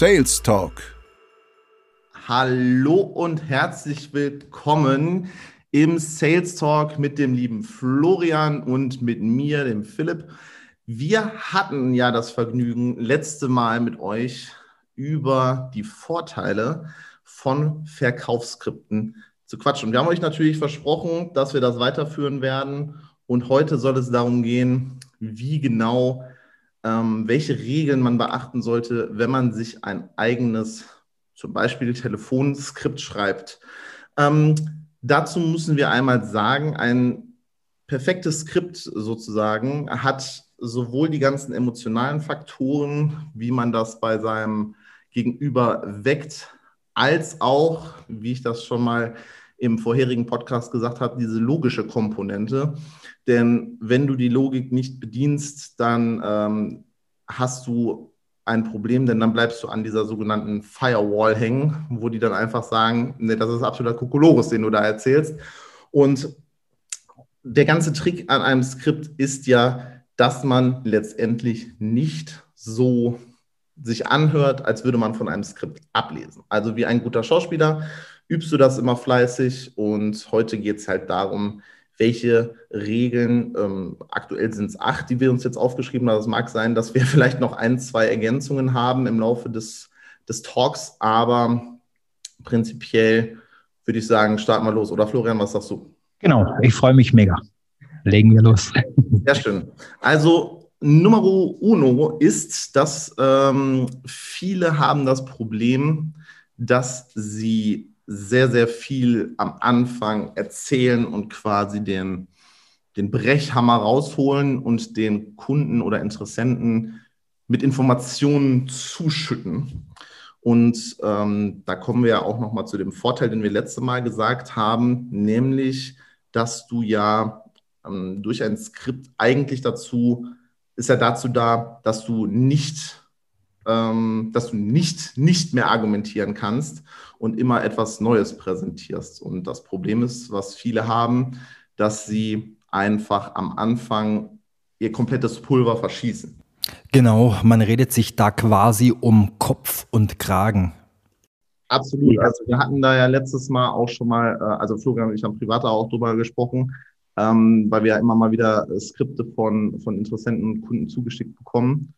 Sales Talk. Hallo und herzlich willkommen im Sales Talk mit dem lieben Florian und mit mir, dem Philipp. Wir hatten ja das Vergnügen, letzte Mal mit euch über die Vorteile von Verkaufsskripten zu quatschen. Und wir haben euch natürlich versprochen, dass wir das weiterführen werden. Und heute soll es darum gehen, wie genau, welche Regeln man beachten sollte, wenn man sich ein eigenes, zum Beispiel Telefonskript schreibt. Dazu müssen wir einmal sagen, ein perfektes Skript sozusagen hat sowohl die ganzen emotionalen Faktoren, wie man das bei seinem Gegenüber weckt, als auch, wie ich das schon mal im vorherigen Podcast gesagt habe, diese logische Komponente. Denn wenn du die Logik nicht bedienst, dann hast du ein Problem, denn dann bleibst du an dieser sogenannten Firewall hängen, wo die dann einfach sagen, nee, das ist absoluter Kokolores, den du da erzählst. Und der ganze Trick an einem Skript ist ja, dass man letztendlich nicht so sich anhört, als würde man von einem Skript ablesen. Also wie ein guter Schauspieler übst du das immer fleißig und heute geht es halt darum, welche Regeln, aktuell sind es 8, die wir uns jetzt aufgeschrieben haben. Es mag sein, dass wir vielleicht noch 1, 2 Ergänzungen haben im Laufe des Talks, aber prinzipiell würde ich sagen, starten wir los. Oder Florian, was sagst du? Genau, ich freue mich mega. Legen wir los. Sehr schön. Also Nummer uno ist, dass viele haben das Problem, dass sie sehr, sehr viel am Anfang erzählen und quasi den Brechhammer rausholen und den Kunden oder Interessenten mit Informationen zuschütten. Und da kommen wir ja auch nochmal zu dem Vorteil, den wir letztes Mal gesagt haben, nämlich, dass du ja durch ein Skript eigentlich dazu da, dass du nicht mehr argumentieren kannst und immer etwas Neues präsentierst. Und das Problem ist, was viele haben, dass sie einfach am Anfang ihr komplettes Pulver verschießen. Genau, man redet sich da quasi um Kopf und Kragen. Absolut, also wir hatten da ja letztes Mal auch schon mal, also Florian und ich haben privat auch drüber gesprochen, weil wir ja immer mal wieder Skripte von Interessenten und Kunden zugeschickt bekommen.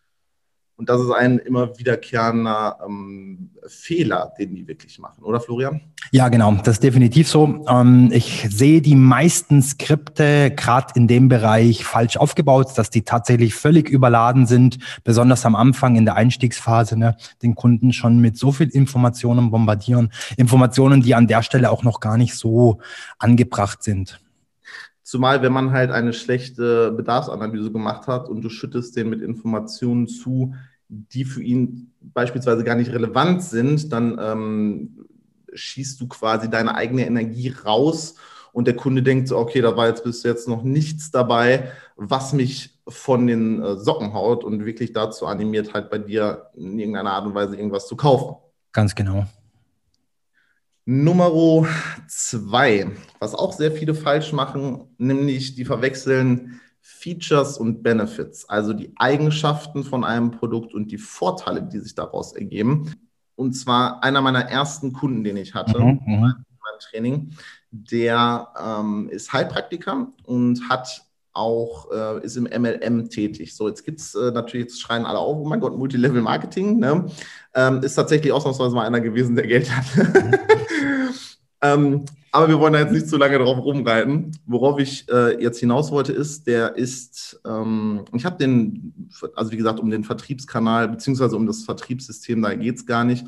Und das ist ein immer wiederkehrender Fehler, den die wirklich machen, oder Florian? Ja, genau, das ist definitiv so. Ich sehe die meisten Skripte gerade in dem Bereich falsch aufgebaut, dass die tatsächlich völlig überladen sind, besonders am Anfang in der Einstiegsphase, ne, den Kunden schon mit so viel Informationen bombardieren. Informationen, die an der Stelle auch noch gar nicht so angebracht sind. Zumal, wenn man halt eine schlechte Bedarfsanalyse gemacht hat und du schüttest den mit Informationen zu, die für ihn beispielsweise gar nicht relevant sind, dann schießt du quasi deine eigene Energie raus und der Kunde denkt so, okay, da war jetzt bis jetzt noch nichts dabei, was mich von den Socken haut und wirklich dazu animiert, halt bei dir in irgendeiner Art und Weise irgendwas zu kaufen. Ganz genau. Nummer 2, was auch sehr viele falsch machen, nämlich die verwechseln Features und Benefits, also die Eigenschaften von einem Produkt und die Vorteile, die sich daraus ergeben. Und zwar einer meiner ersten Kunden, den ich hatte in meinem Training, der ist Heilpraktiker und hat auch, ist im MLM tätig. So, jetzt gibt es natürlich, jetzt schreien alle auf, oh mein Gott, Multilevel-Marketing, ne? Ist tatsächlich ausnahmsweise mal einer gewesen, der Geld hat. Aber wir wollen da jetzt nicht zu lange drauf rumreiten. Worauf ich jetzt hinaus wollte, ist, der ist, ich habe den, also wie gesagt, um den Vertriebskanal, beziehungsweise um das Vertriebssystem, da geht es gar nicht.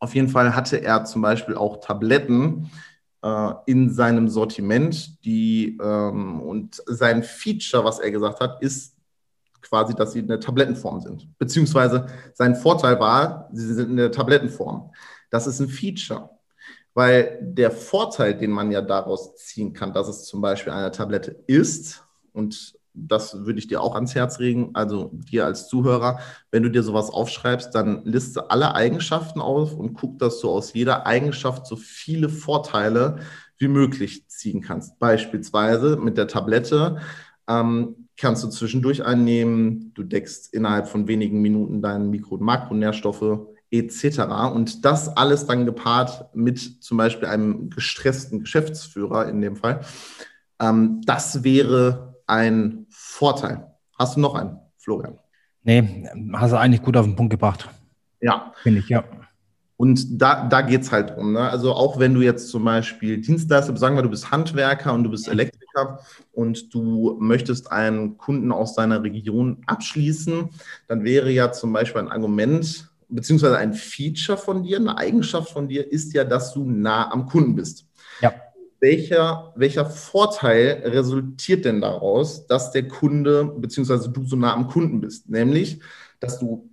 Auf jeden Fall hatte er zum Beispiel auch Tabletten in seinem Sortiment, die und sein Feature, was er gesagt hat, ist quasi, dass sie in der Tablettenform sind. Beziehungsweise sein Vorteil war, sie sind in der Tablettenform. Das ist ein Feature, weil der Vorteil, den man ja daraus ziehen kann, dass es zum Beispiel eine Tablette ist, und das würde ich dir auch ans Herz legen, also dir als Zuhörer, wenn du dir sowas aufschreibst, dann liste alle Eigenschaften auf und guck, dass du aus jeder Eigenschaft so viele Vorteile wie möglich ziehen kannst. Beispielsweise mit der Tablette kannst du zwischendurch einnehmen, du deckst innerhalb von wenigen Minuten deine Mikro- und Makronährstoffe etc. Und das alles dann gepaart mit zum Beispiel einem gestressten Geschäftsführer in dem Fall, das wäre ein Vorteil. Hast du noch einen, Florian? Nee, hast du eigentlich gut auf den Punkt gebracht. Ja. Finde ich, ja. Und da geht es halt drum. Ne? Also auch wenn du jetzt zum Beispiel Dienstleister, sagen wir, du bist Handwerker und du bist Elektriker und du möchtest einen Kunden aus deiner Region abschließen, dann wäre ja zum Beispiel ein Argument beziehungsweise ein Feature von dir, eine Eigenschaft von dir ist ja, dass du nah am Kunden bist. Ja. Welcher Vorteil resultiert denn daraus, dass der Kunde beziehungsweise du so nah am Kunden bist? Nämlich, dass du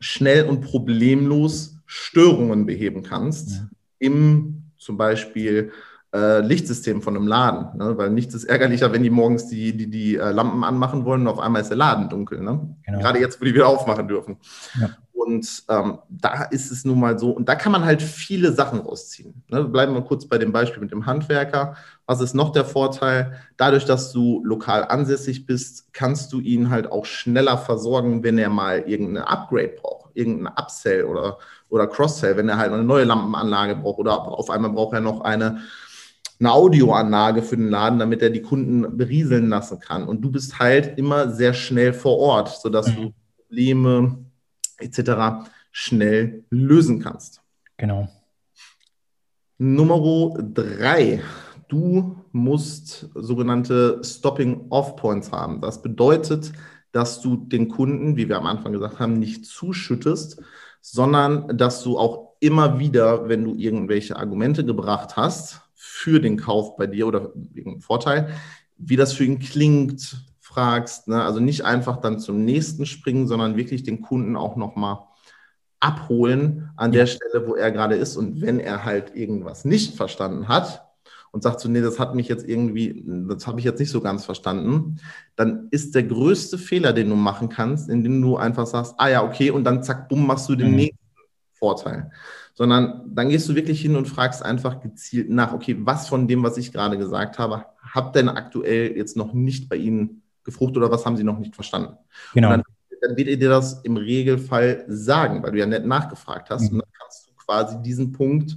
schnell und problemlos Störungen beheben kannst, ja, im zum Beispiel Lichtsystem von einem Laden. Ne? Weil nichts ist ärgerlicher, wenn die morgens die Lampen anmachen wollen und auf einmal ist der Laden dunkel. Ne? Genau. Gerade jetzt, wo die wieder aufmachen dürfen. Ja. Und da ist es nun mal so, und da kann man halt viele Sachen rausziehen. Ne? Bleiben wir kurz bei dem Beispiel mit dem Handwerker. Was ist noch der Vorteil? Dadurch, dass du lokal ansässig bist, kannst du ihn halt auch schneller versorgen, wenn er mal irgendein Upgrade braucht, irgendein Upsell oder Cross-Sell, wenn er halt eine neue Lampenanlage braucht oder auf einmal braucht er noch eine Audioanlage für den Laden, damit er die Kunden berieseln lassen kann. Und du bist halt immer sehr schnell vor Ort, sodass du Probleme etc. schnell lösen kannst. Genau. Nummer 3. Du musst sogenannte Stopping-Off-Points haben. Das bedeutet, dass du den Kunden, wie wir am Anfang gesagt haben, nicht zuschüttest, sondern dass du auch immer wieder, wenn du irgendwelche Argumente gebracht hast für den Kauf bei dir oder irgendeinen Vorteil, wie das für ihn klingt, fragst, ne? Also nicht einfach dann zum nächsten springen, sondern wirklich den Kunden auch nochmal abholen an der Stelle, wo er gerade ist. Und wenn er halt irgendwas nicht verstanden hat und sagt so, nee, das habe ich jetzt nicht so ganz verstanden, dann ist der größte Fehler, den du machen kannst, indem du einfach sagst, ah ja, okay, und dann zack, bumm, machst du den nächsten Vorteil. Sondern dann gehst du wirklich hin und fragst einfach gezielt nach, okay, was von dem, was ich gerade gesagt habe, habt denn aktuell jetzt noch nicht bei Ihnen gefruchtet oder was haben Sie noch nicht verstanden? Genau. Und dann wird er dir das im Regelfall sagen, weil du ja nicht nachgefragt hast. Und dann kannst du quasi diesen Punkt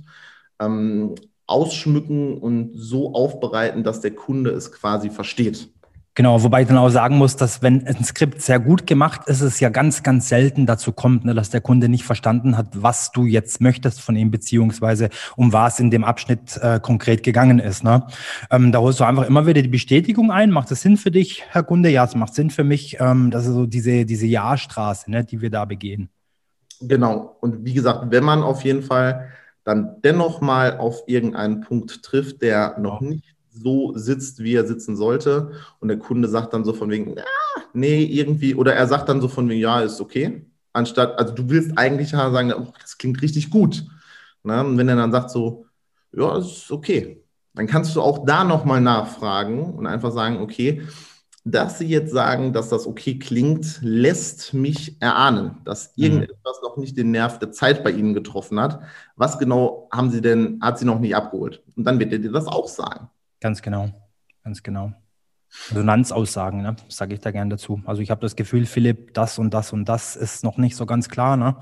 ausschmücken und so aufbereiten, dass der Kunde es quasi versteht. Genau, wobei ich dann auch sagen muss, dass wenn ein Skript sehr gut gemacht ist, es ja ganz, ganz selten dazu kommt, ne, dass der Kunde nicht verstanden hat, was du jetzt möchtest von ihm, beziehungsweise um was in dem Abschnitt konkret gegangen ist. Ne? Da holst du einfach immer wieder die Bestätigung ein, macht das Sinn für dich, Herr Kunde? Ja, es macht Sinn für mich. Das ist so diese Ja-Straße, ne, die wir da begehen. Genau, und wie gesagt, wenn man auf jeden Fall dann dennoch mal auf irgendeinen Punkt trifft, der noch nicht so sitzt, wie er sitzen sollte, und der Kunde sagt dann so von wegen, nee, irgendwie, oder er sagt dann so von wegen, ja, ist okay, anstatt, also du willst eigentlich sagen, oh, das klingt richtig gut, ne? Und wenn er dann sagt so, ja, ist okay, dann kannst du auch da nochmal nachfragen und einfach sagen, okay, dass sie jetzt sagen, dass das okay klingt, lässt mich erahnen, dass irgendetwas noch nicht den Nerv der Zeit bei ihnen getroffen hat. Was genau hat sie noch nicht abgeholt? Und dann wird er dir das auch sagen. Ganz genau, ganz genau. Resonanzaussagen, ne, sage ich da gerne dazu. Also ich habe das Gefühl, Philipp, das und das und das ist noch nicht so ganz klar. Ne?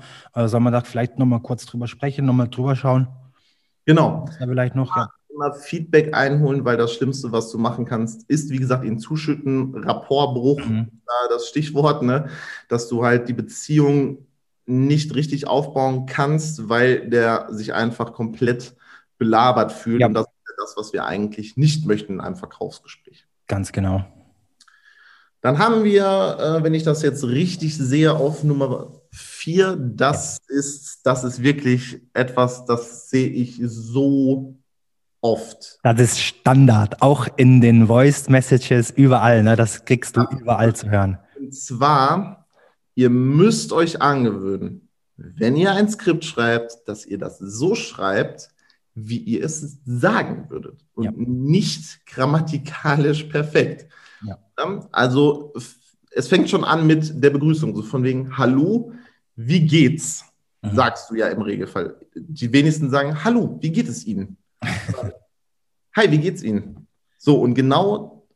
Soll man da vielleicht nochmal kurz drüber sprechen, nochmal drüber schauen? Genau. Ja, vielleicht noch, ja. Immer Feedback einholen, weil das Schlimmste, was du machen kannst, ist, wie gesagt, ihn zuschütten, Rapportbruch, das Stichwort, ne? Dass du halt die Beziehung nicht richtig aufbauen kannst, weil der sich einfach komplett belabert fühlt, und das, was wir eigentlich nicht möchten in einem Verkaufsgespräch. Ganz genau. Dann haben wir, wenn ich das jetzt richtig sehe, auf Nummer 4, das ist wirklich etwas, das sehe ich so oft. Das ist Standard, auch in den Voice Messages, überall, ne? Das kriegst du überall zu hören. Und zwar, ihr müsst euch angewöhnen, wenn ihr ein Skript schreibt, dass ihr das so schreibt, wie ihr es sagen würdet und nicht grammatikalisch perfekt. Ja. Also es fängt schon an mit der Begrüßung, so von wegen Hallo, wie geht's? Sagst du ja im Regelfall. Die wenigsten sagen Hallo, wie geht es Ihnen? Hi, wie geht's Ihnen? So, und genau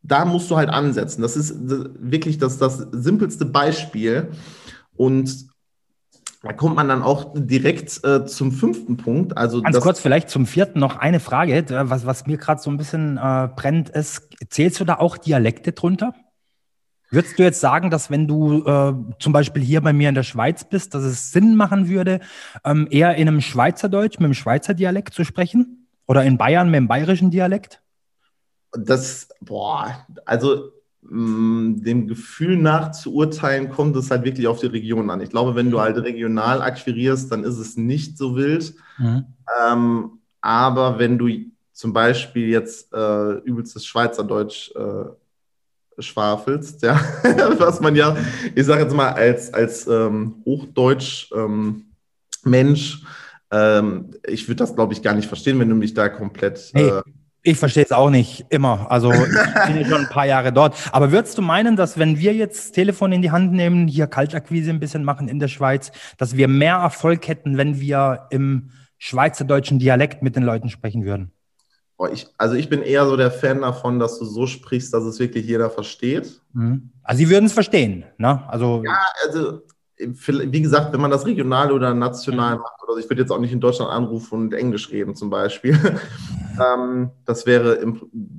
da musst du halt ansetzen. Das ist wirklich das simpelste Beispiel, und Da kommt man dann auch direkt zum 5. Punkt. Also ganz kurz, vielleicht zum 4. noch eine Frage, was mir gerade so ein bisschen brennt ist. Zählst du da auch Dialekte drunter? Würdest du jetzt sagen, dass wenn du zum Beispiel hier bei mir in der Schweiz bist, dass es Sinn machen würde, eher in einem Schweizerdeutsch mit einem Schweizer Dialekt zu sprechen? Oder in Bayern mit einem bayerischen Dialekt? Dem Gefühl nach zu urteilen, kommt es halt wirklich auf die Region an. Ich glaube, wenn du halt regional akquirierst, dann ist es nicht so wild. Mhm. Aber wenn du zum Beispiel jetzt übelstes Schweizerdeutsch schwafelst, ja, was man ja, ich sage jetzt mal, als Hochdeutsch-Mensch, ich würde das, glaube ich, gar nicht verstehen, wenn du mich da komplett... Ich verstehe es auch nicht immer. Also ich bin ja schon ein paar Jahre dort. Aber würdest du meinen, dass wenn wir jetzt das Telefon in die Hand nehmen, hier Kaltakquise ein bisschen machen in der Schweiz, dass wir mehr Erfolg hätten, wenn wir im schweizerdeutschen Dialekt mit den Leuten sprechen würden? Ich bin eher so der Fan davon, dass du so sprichst, dass es wirklich jeder versteht. Mhm. Also sie würden es verstehen, ne? Wie gesagt, wenn man das regional oder national macht, oder ich würde jetzt auch nicht in Deutschland anrufen und Englisch reden zum Beispiel. Das wäre,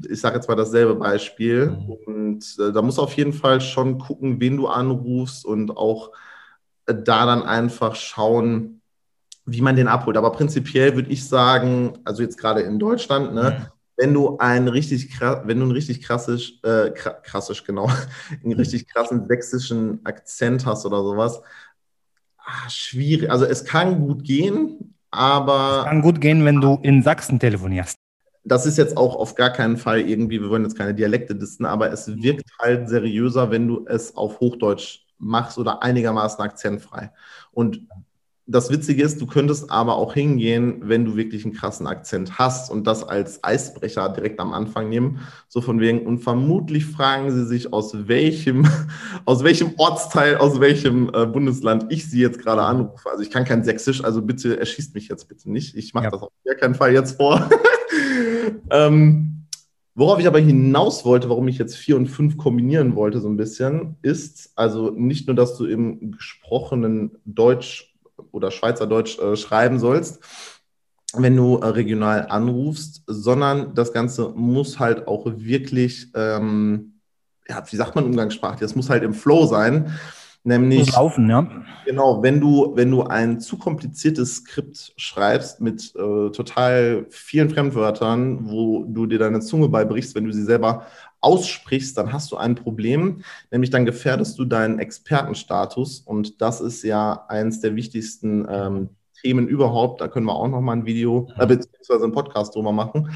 ich sage jetzt mal, dasselbe Beispiel. Und da musst du auf jeden Fall schon gucken, wen du anrufst und auch da dann einfach schauen, wie man den abholt. Aber prinzipiell würde ich sagen, also jetzt gerade in Deutschland, ne? Wenn du einen richtig krassen sächsischen Akzent hast oder sowas, schwierig. Also es kann gut gehen, aber... Es kann gut gehen, wenn du in Sachsen telefonierst. Das ist jetzt auch auf gar keinen Fall irgendwie, wir wollen jetzt keine Dialekte dissen, aber es wirkt halt seriöser, wenn du es auf Hochdeutsch machst oder einigermaßen akzentfrei. Und das Witzige ist, du könntest aber auch hingehen, wenn du wirklich einen krassen Akzent hast und das als Eisbrecher direkt am Anfang nehmen, so von wegen, und vermutlich fragen sie sich, aus welchem Ortsteil, aus welchem Bundesland ich sie jetzt gerade anrufe. Also ich kann kein Sächsisch, also bitte erschießt mich jetzt bitte nicht. Ich mache das auf gar keinen Fall jetzt vor. Worauf ich aber hinaus wollte, warum ich jetzt 4 und 5 kombinieren wollte so ein bisschen, ist also nicht nur, dass du im gesprochenen Deutsch oder Schweizerdeutsch schreiben sollst, wenn du regional anrufst, sondern das Ganze muss halt auch wirklich, wie sagt man umgangssprachlich, das muss halt im Flow sein, nämlich... Muss laufen, ja. Genau, wenn du ein zu kompliziertes Skript schreibst mit total vielen Fremdwörtern, wo du dir deine Zunge beibrichst, wenn du sie selber aussprichst, dann hast du ein Problem, nämlich dann gefährdest du deinen Expertenstatus und das ist ja eins der wichtigsten Themen überhaupt, da können wir auch nochmal ein Video, beziehungsweise einen Podcast drüber machen,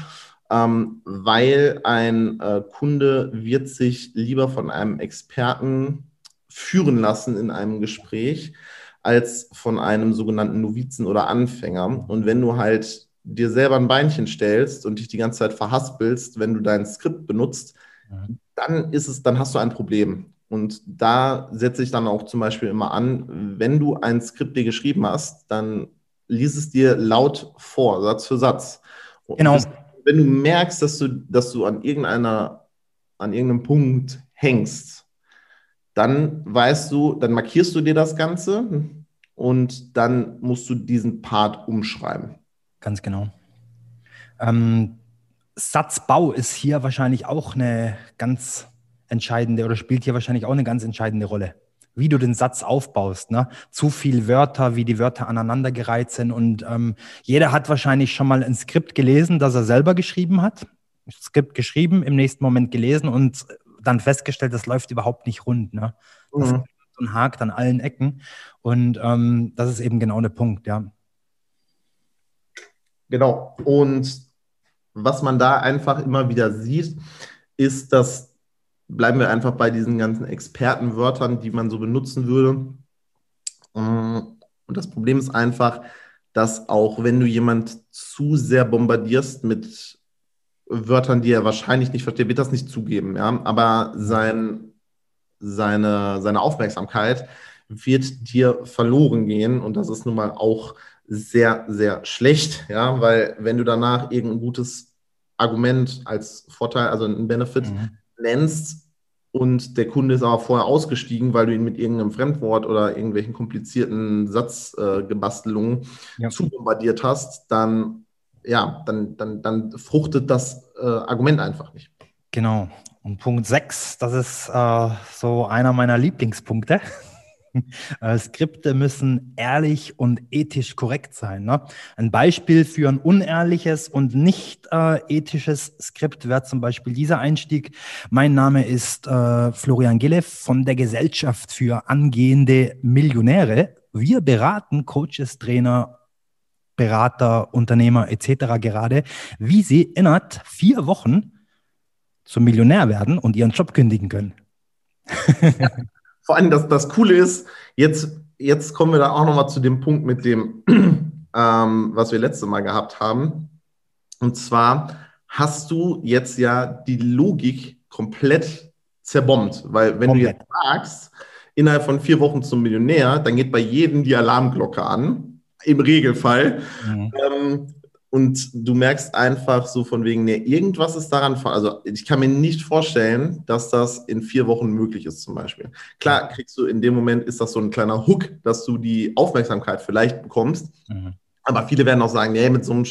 weil ein Kunde wird sich lieber von einem Experten führen lassen in einem Gespräch, als von einem sogenannten Novizen oder Anfänger und wenn du halt dir selber ein Beinchen stellst und dich die ganze Zeit verhaspelst, wenn du dein Skript benutzt, dann hast du ein Problem. Und da setze ich dann auch zum Beispiel immer an, wenn du ein Skript dir geschrieben hast, dann lies es dir laut vor, Satz für Satz. Und genau. Wenn du merkst, dass du an irgendeinem Punkt hängst, dann markierst du dir das Ganze und dann musst du diesen Part umschreiben. Ganz genau. Satzbau ist hier wahrscheinlich auch eine ganz entscheidende oder spielt hier wahrscheinlich auch eine ganz entscheidende Rolle, wie du den Satz aufbaust. Ne? Zu viele Wörter, wie die Wörter aneinandergereiht sind und jeder hat wahrscheinlich schon mal ein Skript gelesen, das er selber geschrieben hat. Skript geschrieben, im nächsten Moment gelesen und dann festgestellt, das läuft überhaupt nicht rund. Ne? Das und hakt an allen Ecken und das ist eben genau der Punkt, ja. Genau. Und was man da einfach immer wieder sieht, ist, dass, bleiben wir einfach bei diesen ganzen Expertenwörtern, die man so benutzen würde. Und das Problem ist einfach, dass auch wenn du jemand zu sehr bombardierst mit Wörtern, die er wahrscheinlich nicht versteht, wird das nicht zugeben. Ja? Aber seine Aufmerksamkeit wird dir verloren gehen. Und das ist nun mal auch sehr, sehr schlecht, ja, weil wenn du danach irgendein gutes Argument als Vorteil, also einen Benefit nennst, und der Kunde ist aber vorher ausgestiegen, weil du ihn mit irgendeinem Fremdwort oder irgendwelchen komplizierten Satzgebastelungen zubombardiert hast, dann fruchtet das Argument einfach nicht. Genau. Und Punkt 6, das ist so einer meiner Lieblingspunkte. Skripte müssen ehrlich und ethisch korrekt sein. Ne? Ein Beispiel für ein unehrliches und nicht ethisches Skript wäre zum Beispiel dieser Einstieg. Mein Name ist Florian Gelev von der Gesellschaft für angehende Millionäre. Wir beraten Coaches, Trainer, Berater, Unternehmer etc. gerade, wie sie innerhalb 4 Wochen zum Millionär werden und ihren Job kündigen können. Ja. Vor allem, das Coole ist, jetzt kommen wir da auch nochmal zu dem Punkt mit dem, was wir letztes Mal gehabt haben. Und zwar hast du jetzt ja die Logik komplett zerbombt. Weil wenn du jetzt sagst, innerhalb von 4 Wochen zum Millionär, dann geht bei jedem die Alarmglocke an, im Regelfall. Mhm. Und du merkst einfach so von wegen, nee, irgendwas ist daran, also ich kann mir nicht vorstellen, dass das in 4 Wochen möglich ist zum Beispiel. Klar kriegst du in dem Moment, ist das so ein kleiner Hook, dass du die Aufmerksamkeit vielleicht bekommst, aber viele werden auch sagen, nee, mit so einem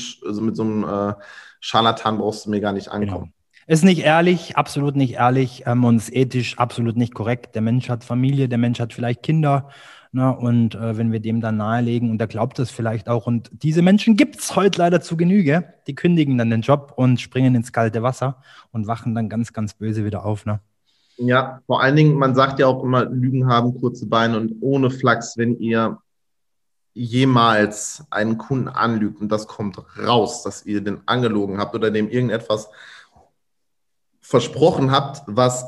Scharlatan brauchst du mir gar nicht ankommen. Genau. Ist nicht ehrlich, absolut nicht ehrlich, und ist ethisch absolut nicht korrekt. Der Mensch hat Familie, der Mensch hat vielleicht Kinder, ne? Und wenn wir dem dann nahelegen, und der glaubt das vielleicht auch, und diese Menschen gibt es heute leider zu Genüge, die kündigen dann den Job und springen ins kalte Wasser und wachen dann ganz, ganz böse wieder auf. Ne? Ja, vor allen Dingen, man sagt ja auch immer, Lügen haben kurze Beine, und ohne Flachs, wenn ihr jemals einen Kunden anlügt und das kommt raus, dass ihr den angelogen habt oder dem irgendetwas versprochen habt, was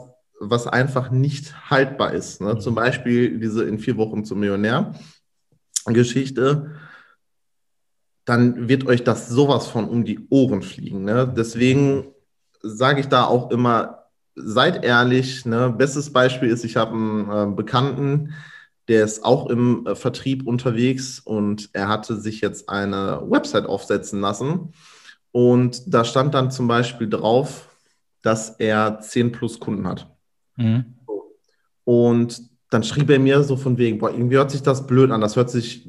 einfach nicht haltbar ist. Ne? Mhm. Zum Beispiel diese in 4 Wochen zum Millionär-Geschichte, dann wird euch das sowas von um die Ohren fliegen. Ne? Deswegen sage ich da auch immer, seid ehrlich. Ne? Bestes Beispiel ist, ich habe einen Bekannten, der ist auch im Vertrieb unterwegs, und er hatte sich jetzt eine Website aufsetzen lassen, und da stand dann zum Beispiel drauf, dass er 10 plus Kunden hat. Mhm. Und dann schrieb er mir so von wegen, boah, irgendwie hört sich das blöd an, das hört sich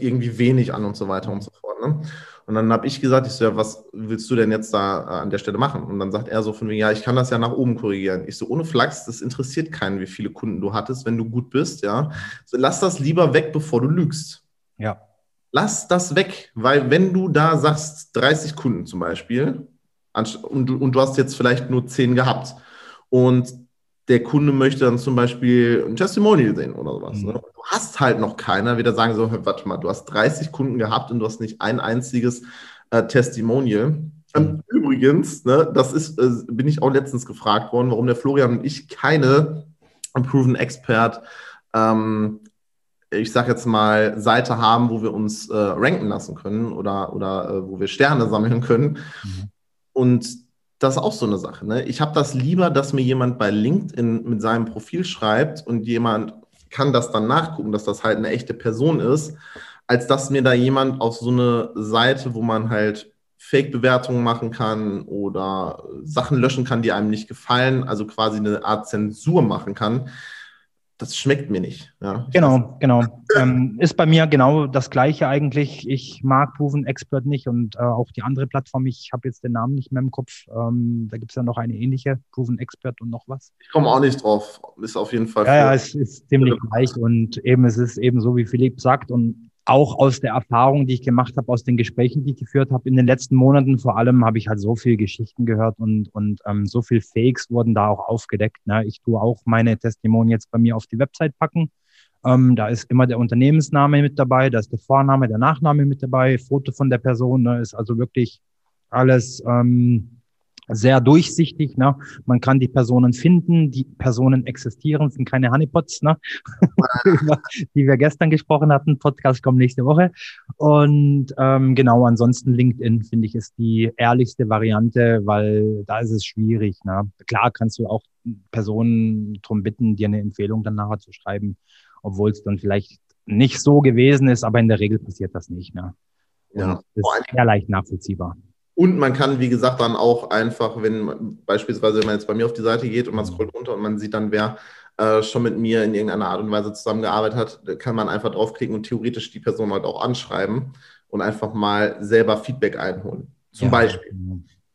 irgendwie wenig an und so weiter und so fort. Ne? Und dann habe ich gesagt, ich so, ja, was willst du denn jetzt da an der Stelle machen? Und dann sagt er so von wegen, ja, ich kann das ja nach oben korrigieren. Ich so, ohne Flachs, das interessiert keinen, wie viele Kunden du hattest, wenn du gut bist, ja. So, lass das lieber weg, bevor du lügst. Ja. Lass das weg, weil wenn du da sagst, 30 Kunden zum Beispiel, und du hast jetzt vielleicht nur 10 gehabt, und der Kunde möchte dann zum Beispiel ein Testimonial sehen oder sowas. Mhm. Ne? Du hast halt noch keiner, wieder sagen so, warte mal, du hast 30 Kunden gehabt und du hast nicht ein einziges Testimonial. Übrigens, ne, bin ich auch letztens gefragt worden, warum der Florian und ich keine Proven Expert, ich sag jetzt mal, Seite haben, wo wir uns ranken lassen können oder wo wir Sterne sammeln können. Mhm. Und das ist auch so eine Sache. Ne? Ich habe das lieber, dass mir jemand bei LinkedIn mit seinem Profil schreibt und jemand kann das dann nachgucken, dass das halt eine echte Person ist, als dass mir da jemand auf so eine Seite, wo man halt Fake-Bewertungen machen kann oder Sachen löschen kann, die einem nicht gefallen, also quasi eine Art Zensur machen kann. Das schmeckt mir nicht. Ja. Genau. Ist bei mir genau das Gleiche eigentlich. Ich mag Proven Expert nicht, und auch die andere Plattform, ich habe jetzt den Namen nicht mehr im Kopf. Da gibt es ja noch eine ähnliche, Proven Expert und noch was. Ich komme auch nicht drauf. Ist auf jeden Fall... Ja, es ist ziemlich gleich, und eben es ist eben so, wie Philipp sagt, und auch aus der Erfahrung, die ich gemacht habe, aus den Gesprächen, die ich geführt habe, in den letzten Monaten vor allem, habe ich halt so viele Geschichten gehört, und so viel Fakes wurden da auch aufgedeckt. Ne? Ich tue auch meine Testimonials jetzt bei mir auf die Website packen. Da ist immer der Unternehmensname mit dabei, da ist der Vorname, der Nachname mit dabei, Foto von der Person, ne? Ist also wirklich alles sehr durchsichtig, ne? Man kann die Personen finden, die Personen existieren, sind keine Honeypots, ne? Die wir gestern gesprochen hatten, Podcast kommt nächste Woche. Und genau, ansonsten LinkedIn, finde ich, ist die ehrlichste Variante, weil da ist es schwierig, ne? Klar kannst du auch Personen darum bitten, dir eine Empfehlung dann nachher zu schreiben, obwohl es dann vielleicht nicht so gewesen ist, aber in der Regel passiert das nicht, ne? Und ja, ist sehr leicht nachvollziehbar. Und man kann, wie gesagt, dann auch einfach, wenn man jetzt bei mir auf die Seite geht und man scrollt runter und man sieht dann, wer schon mit mir in irgendeiner Art und Weise zusammengearbeitet hat, kann man einfach draufklicken und theoretisch die Person halt auch anschreiben und einfach mal selber Feedback einholen. Zum Beispiel.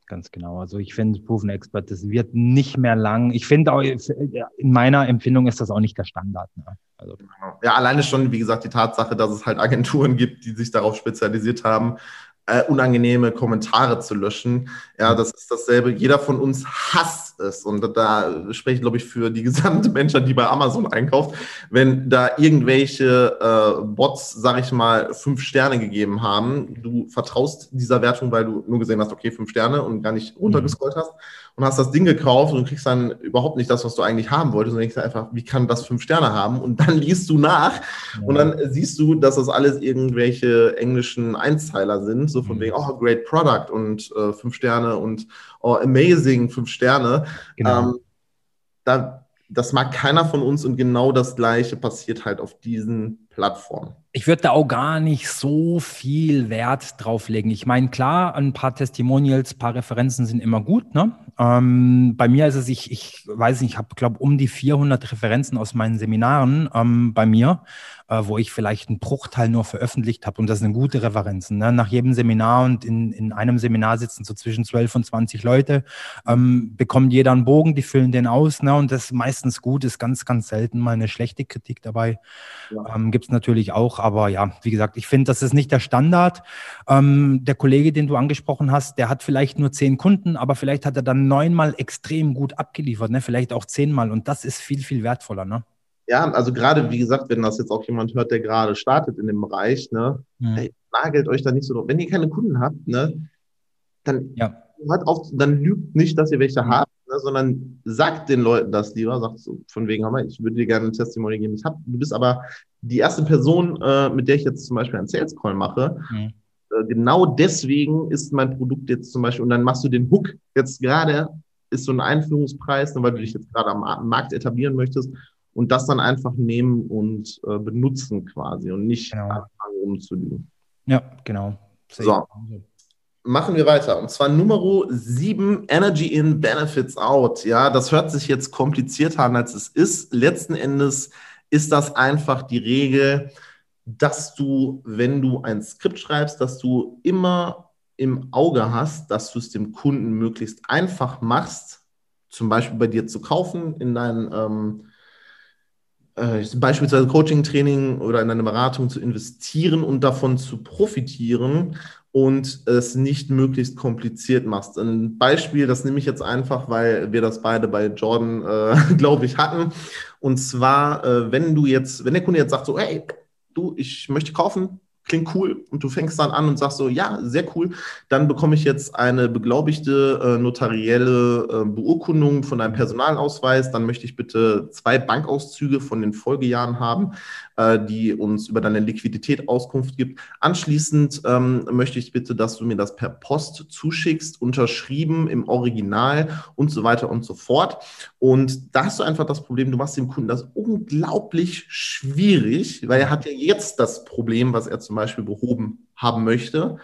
Ganz genau. Also ich finde, Proven Expert, das wird nicht mehr lang. Ich finde auch, in meiner Empfindung ist das auch nicht der Standard. Ne? Also. Ja, alleine schon, wie gesagt, die Tatsache, dass es halt Agenturen gibt, die sich darauf spezialisiert haben, unangenehme Kommentare zu löschen. Ja, das ist dasselbe. Jeder von uns hasst es. Und da spreche ich, glaube ich, für die gesamte Menschheit, die bei Amazon einkauft. Wenn da irgendwelche Bots, sage ich mal, 5 Sterne gegeben haben, du vertraust dieser Wertung, weil du nur gesehen hast, okay, 5 Sterne und gar nicht runtergescrollt hast und hast das Ding gekauft und du kriegst dann überhaupt nicht das, was du eigentlich haben wolltest. Und denkst einfach, wie kann das 5 Sterne haben? Und dann liest du nach und dann siehst du, dass das alles irgendwelche englischen Einzeiler sind, so von wegen, oh, great product und 5 Sterne und oh, amazing 5 Sterne. Genau. Das mag keiner von uns und genau das Gleiche passiert halt auf diesen Plattformen. Ich würde da auch gar nicht so viel Wert drauf legen. Ich meine, klar, ein paar Testimonials, ein paar Referenzen sind immer gut. Ne? Bei mir ist es, ich weiß nicht, ich habe, glaube ich, um die 400 Referenzen aus meinen Seminaren bei mir, wo ich vielleicht einen Bruchteil nur veröffentlicht habe. Und das sind gute Referenzen. Ne? Nach jedem Seminar und in einem Seminar sitzen so zwischen 12 und 20 Leute, bekommt jeder einen Bogen, die füllen den aus. Ne? Und das ist meistens gut, ist ganz, ganz selten mal eine schlechte Kritik dabei. Ja. Gibt es natürlich auch, aber ja, wie gesagt, ich finde, das ist nicht der Standard. Der Kollege, den du angesprochen hast, der hat vielleicht nur 10 Kunden, aber vielleicht hat er dann 9-mal extrem gut abgeliefert, ne? Vielleicht auch 10-mal und das ist viel, viel wertvoller. Ne? Ja, also gerade, wie gesagt, wenn das jetzt auch jemand hört, der gerade startet in dem Bereich, ne? Hey, nagelt euch da nicht so drauf. Wenn ihr keine Kunden habt, ne? Dann hört auf, dann lügt nicht, dass ihr welche habt, ne? Sondern sagt den Leuten das lieber, sagt so, von wegen, hör mal, ich würde dir gerne ein Testimonial geben. Du bist aber die erste Person, mit der ich jetzt zum Beispiel einen Sales Call mache. Genau deswegen ist mein Produkt jetzt zum Beispiel, und dann machst du den Hook jetzt gerade, ist so ein Einführungspreis, weil du dich jetzt gerade am Markt etablieren möchtest und das dann einfach nehmen und benutzen quasi und nicht anfangen rumzulügen. Ja, genau. So. Machen wir weiter. Und zwar Nummer 7, Energy in, Benefits out. Ja, das hört sich jetzt komplizierter an, als es ist. Letzten Endes ist das einfach die Regel, dass du, wenn du ein Skript schreibst, dass du immer im Auge hast, dass du es dem Kunden möglichst einfach machst, zum Beispiel bei dir zu kaufen, in dein beispielsweise Coaching, Training oder in deine Beratung zu investieren und davon zu profitieren und es nicht möglichst kompliziert machst. Ein Beispiel, das nehme ich jetzt einfach, weil wir das beide bei Jordan, glaube ich, hatten. Und zwar, wenn der Kunde jetzt sagt so, hey, du, ich möchte kaufen, klingt cool, und du fängst dann an und sagst so, ja, sehr cool, dann bekomme ich jetzt eine beglaubigte notarielle Beurkundung von einem Personalausweis, dann möchte ich bitte 2 Bankauszüge von den Folgejahren haben, die uns über deine Liquidität Auskunft gibt. Anschließend möchte ich bitte, dass du mir das per Post zuschickst, unterschrieben im Original und so weiter und so fort. Und da hast du einfach das Problem, du machst dem Kunden das unglaublich schwierig, weil er hat ja jetzt das Problem, was er zum Beispiel behoben haben möchte.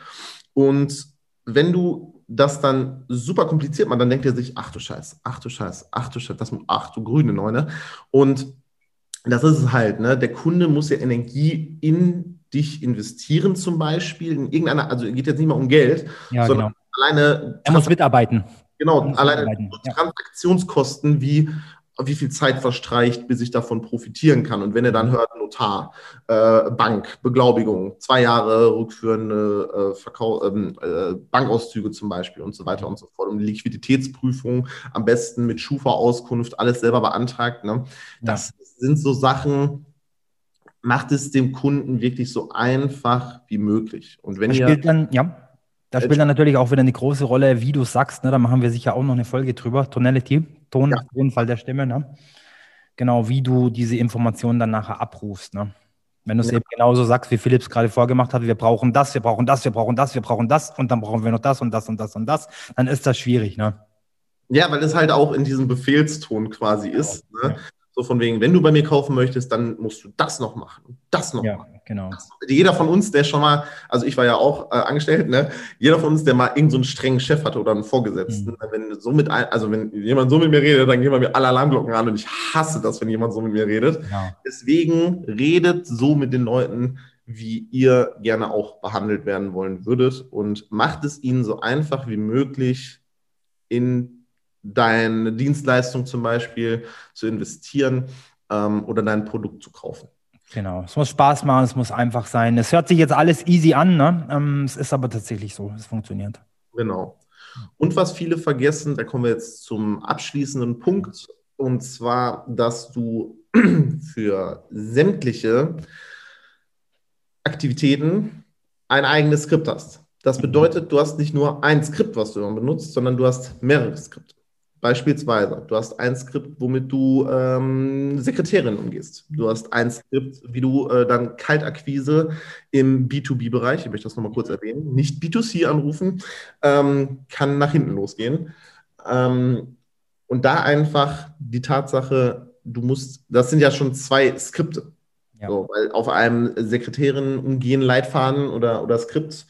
Und wenn du das dann super kompliziert machst, dann denkt er sich, ach du Scheiß, ach du grüne Neune. Und das ist es halt, ne? Der Kunde muss ja Energie in dich investieren, zum Beispiel, in irgendeiner, also geht jetzt nicht mal um Geld, sondern alleine. Er muss mitarbeiten. Genau, alleine Transaktionskosten, wie viel Zeit verstreicht, bis ich davon profitieren kann. Und wenn er dann hört, Notar, Bank, Beglaubigung, 2 Jahre rückführende Bankauszüge zum Beispiel und so weiter und so fort. Und Liquiditätsprüfung am besten mit Schufa-Auskunft, alles selber beantragt. Ne? Das sind so Sachen, macht es dem Kunden wirklich so einfach wie möglich. Und wenn ihr da spielt dann natürlich auch wieder eine große Rolle, wie du sagst, ne? Da machen wir sicher auch noch eine Folge drüber, Tonality, Ton, auf jeden Fall der Stimme, ne? Genau, wie du diese Informationen dann nachher abrufst, ne? Wenn du es eben genauso sagst, wie Philipp es gerade vorgemacht hat, wir brauchen das und dann brauchen wir noch das und das und das und das, dann ist das schwierig, ne? Ja, weil es halt auch in diesem Befehlston quasi ist, ne? So von wegen, wenn du bei mir kaufen möchtest, dann musst du das noch machen und das noch machen. Genau. Jeder von uns, der schon mal, also ich war ja auch angestellt, ne? Jeder von uns, der mal irgend so einen strengen Chef hatte oder einen Vorgesetzten, wenn jemand so mit mir redet, dann gehen wir mir alle Alarmglocken an und ich hasse das, wenn jemand so mit mir redet. Ja. Deswegen redet so mit den Leuten, wie ihr gerne auch behandelt werden wollen würdet und macht es ihnen so einfach wie möglich in deine Dienstleistung zum Beispiel zu investieren oder dein Produkt zu kaufen. Genau, es muss Spaß machen, es muss einfach sein. Es hört sich jetzt alles easy an, ne? Es ist aber tatsächlich so, es funktioniert. Genau. Und was viele vergessen, da kommen wir jetzt zum abschließenden Punkt, und zwar, dass du für sämtliche Aktivitäten ein eigenes Skript hast. Das bedeutet, du hast nicht nur ein Skript, was du immer benutzt, sondern du hast mehrere Skripte. Beispielsweise, du hast ein Skript, womit du Sekretärin umgehst. Du hast ein Skript, wie du dann Kaltakquise im B2B-Bereich, ich möchte das nochmal kurz erwähnen, nicht B2C anrufen, kann nach hinten losgehen. Und da einfach die Tatsache, das sind ja schon 2 Skripte. Ja. So, weil auf einem Sekretärin umgehen, Leitfaden oder Skript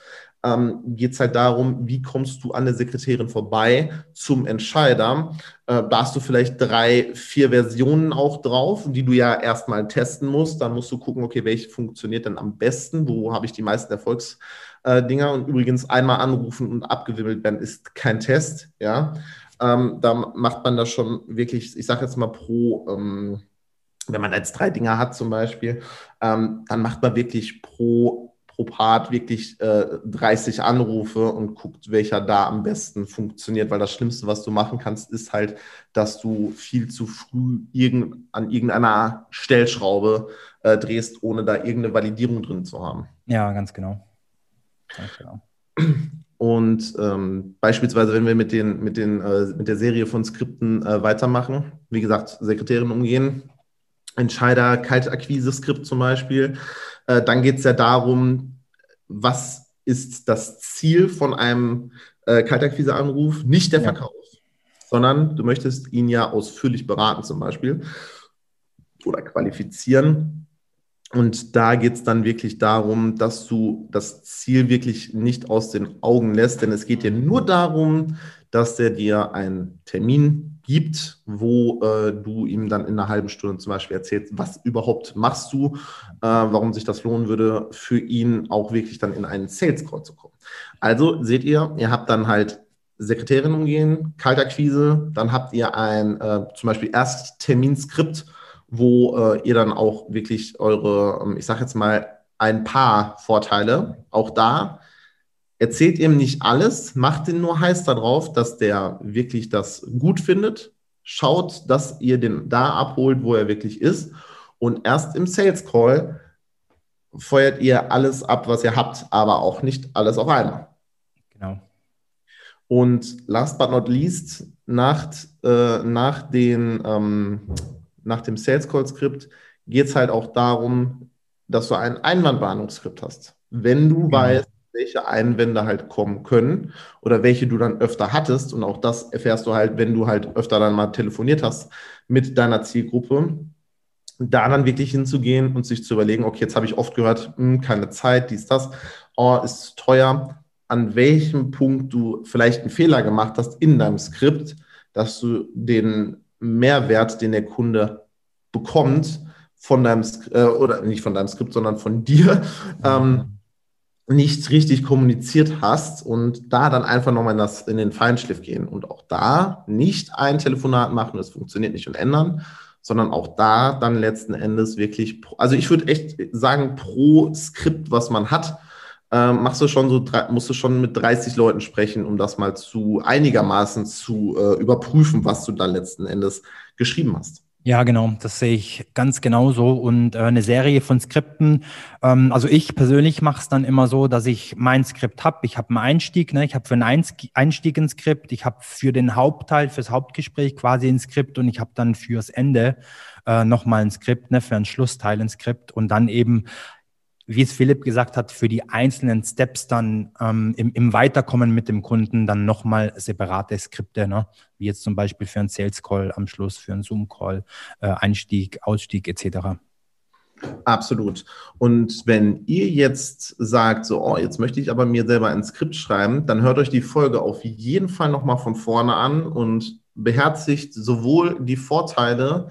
geht es halt darum, wie kommst du an der Sekretärin vorbei zum Entscheider. Da hast du vielleicht 3, 4 Versionen auch drauf, die du ja erstmal testen musst. Dann musst du gucken, okay, welche funktioniert denn am besten? Wo habe ich die meisten Erfolgsdinger? Und übrigens, einmal anrufen und abgewimmelt werden ist kein Test. Ja? Da macht man das schon wirklich, ich sage jetzt mal pro, wenn man jetzt 3 Dinger hat zum Beispiel, dann macht man wirklich pro Part wirklich 30 Anrufe und guckt, welcher da am besten funktioniert, weil das Schlimmste, was du machen kannst, ist halt, dass du viel zu früh an irgendeiner Stellschraube drehst, ohne da irgendeine Validierung drin zu haben. Ja, ganz genau. Ganz genau. Und beispielsweise, wenn wir mit der Serie von Skripten weitermachen, wie gesagt, Sekretärin umgehen, Entscheider, Kaltakquise-Skript zum Beispiel, dann geht es ja darum, was ist das Ziel von einem Kaltakquise-Anruf? Nicht der Verkauf, sondern du möchtest ihn ja ausführlich beraten zum Beispiel oder qualifizieren. Und da geht es dann wirklich darum, dass du das Ziel wirklich nicht aus den Augen lässt, denn es geht dir nur darum, dass der dir einen Termin gibt, wo du ihm dann in einer halben Stunde zum Beispiel erzählst, was überhaupt machst du, warum sich das lohnen würde, für ihn auch wirklich dann in einen Sales Call zu kommen. Also seht ihr habt dann halt Sekretärin umgehen, Kaltakquise, dann habt ihr ein zum Beispiel Erstterminskript, wo ihr dann auch wirklich eure, ich sage jetzt mal, ein paar Vorteile auch da. Erzählt ihm nicht alles, macht ihn nur heiß darauf, dass der wirklich das gut findet. Schaut, dass ihr den da abholt, wo er wirklich ist. Und erst im Sales Call feuert ihr alles ab, was ihr habt, aber auch nicht alles auf einmal. Genau. Und last but not least, nach dem Sales Call Skript geht es halt auch darum, dass du ein Einwandbehandlungsskript hast. Wenn du weißt, welche Einwände halt kommen können oder welche du dann öfter hattest. Und auch das erfährst du halt, wenn du halt öfter dann mal telefoniert hast mit deiner Zielgruppe, da dann wirklich hinzugehen und sich zu überlegen, okay, jetzt habe ich oft gehört, keine Zeit, dies, das, ist zu teuer. An welchem Punkt du vielleicht einen Fehler gemacht hast in deinem Skript, dass du den Mehrwert, den der Kunde bekommt, von deinem, oder nicht von deinem Skript, sondern von dir, nicht richtig kommuniziert hast und da dann einfach nochmal in den Feinschliff gehen und auch da nicht ein Telefonat machen, das funktioniert nicht und ändern, sondern auch da dann letzten Endes wirklich, also ich würde echt sagen, pro Skript, was man hat, musst du schon mit 30 Leuten sprechen, um das mal einigermaßen zu überprüfen, was du da letzten Endes geschrieben hast. Ja, genau, das sehe ich ganz genauso. Und eine Serie von Skripten, also ich persönlich mache es dann immer so, dass ich mein Skript habe. Ich habe einen Einstieg, ne? Ich habe für einen Einstieg ein Skript, ich habe für den Hauptteil, fürs Hauptgespräch quasi ein Skript und ich habe dann fürs Ende nochmal ein Skript, ne? Für einen Schlussteil ein Skript und dann eben wie es Philipp gesagt hat, für die einzelnen Steps dann im Weiterkommen mit dem Kunden dann nochmal separate Skripte, ne? Wie jetzt zum Beispiel für einen Sales-Call am Schluss, für einen Zoom-Call, Einstieg, Ausstieg etc. Absolut. Und wenn ihr jetzt sagt, so, oh, jetzt möchte ich aber mir selber ein Skript schreiben, dann hört euch die Folge auf jeden Fall nochmal von vorne an und beherzigt sowohl die Vorteile,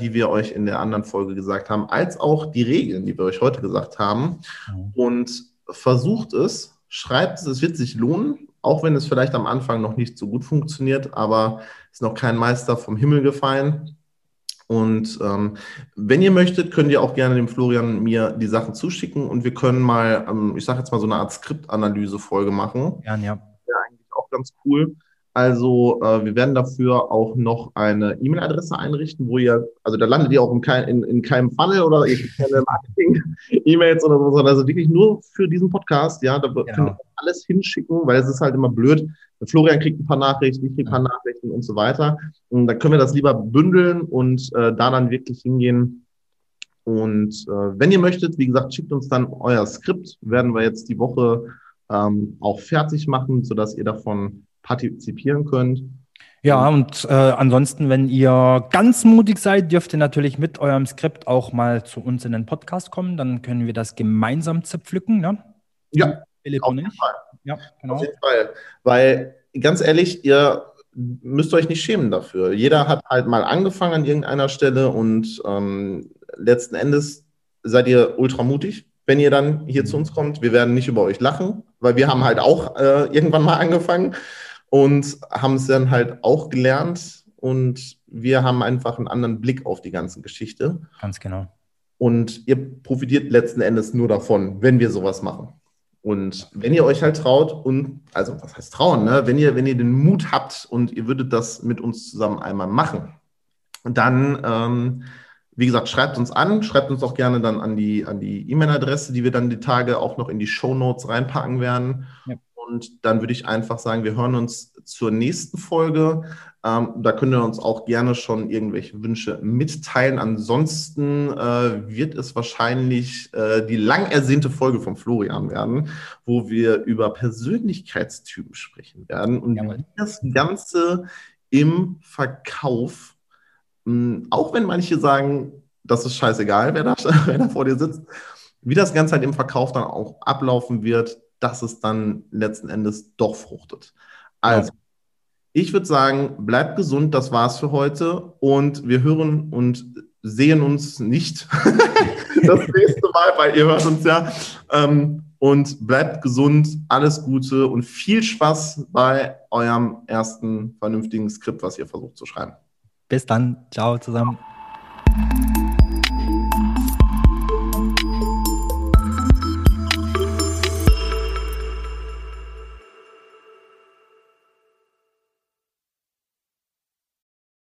die wir euch in der anderen Folge gesagt haben, als auch die Regeln, die wir euch heute gesagt haben. Und versucht es, schreibt es, es wird sich lohnen, auch wenn es vielleicht am Anfang noch nicht so gut funktioniert, aber ist noch kein Meister vom Himmel gefallen. Und wenn ihr möchtet, könnt ihr auch gerne dem Florian mir die Sachen zuschicken und wir können mal, ich sage jetzt mal, so eine Art Skriptanalyse-Folge machen. Gerne, ja. Wäre eigentlich auch ganz cool. Also wir werden dafür auch noch eine E-Mail-Adresse einrichten, wo ihr, also da landet ihr auch in keinem Funnel oder in keine Marketing-E-Mails oder so, also wirklich nur für diesen Podcast, ja, da könnt ihr alles hinschicken, weil es ist halt immer blöd, Florian kriegt ein paar Nachrichten, ich kriege ein paar Nachrichten und so weiter, und dann können wir das lieber bündeln und da dann wirklich hingehen. Und wenn ihr möchtet, wie gesagt, schickt uns dann euer Skript, werden wir jetzt die Woche auch fertig machen, sodass ihr davon partizipieren könnt. Ja, und ansonsten, wenn ihr ganz mutig seid, dürft ihr natürlich mit eurem Skript auch mal zu uns in den Podcast kommen. Dann können wir das gemeinsam zerpflücken, ne? Ja, Philipp auf jeden Fall. Ja, genau. Auf jeden Fall. Weil, ganz ehrlich, ihr müsst euch nicht schämen dafür. Jeder hat halt mal angefangen an irgendeiner Stelle und letzten Endes seid ihr ultra mutig, wenn ihr dann hier zu uns kommt. Wir werden nicht über euch lachen, weil wir haben halt auch irgendwann mal angefangen. Und haben es dann halt auch gelernt und wir haben einfach einen anderen Blick auf die ganze Geschichte. Ganz genau. Und ihr profitiert letzten Endes nur davon, wenn wir sowas machen. Und wenn ihr euch halt traut und, also was heißt trauen, ne? Wenn ihr den Mut habt und ihr würdet das mit uns zusammen einmal machen, dann, wie gesagt, schreibt uns an, schreibt uns auch gerne dann an die E-Mail-Adresse, die wir dann die Tage auch noch in die Shownotes reinpacken werden. Ja. Und dann würde ich einfach sagen, wir hören uns zur nächsten Folge. Da könnt ihr uns auch gerne schon irgendwelche Wünsche mitteilen. Ansonsten wird es wahrscheinlich die lang ersehnte Folge von Florian werden, wo wir über Persönlichkeitstypen sprechen werden. Und wie das Ganze im Verkauf, auch wenn manche sagen, das ist scheißegal, wer da vor dir sitzt, wie das Ganze halt im Verkauf dann auch ablaufen wird, dass es dann letzten Endes doch fruchtet. Also, ich würde sagen, bleibt gesund, das war's für heute und wir hören und sehen uns nicht das nächste Mal, weil ihr hört uns ja. Und bleibt gesund, alles Gute und viel Spaß bei eurem ersten vernünftigen Skript, was ihr versucht zu schreiben. Bis dann, ciao zusammen.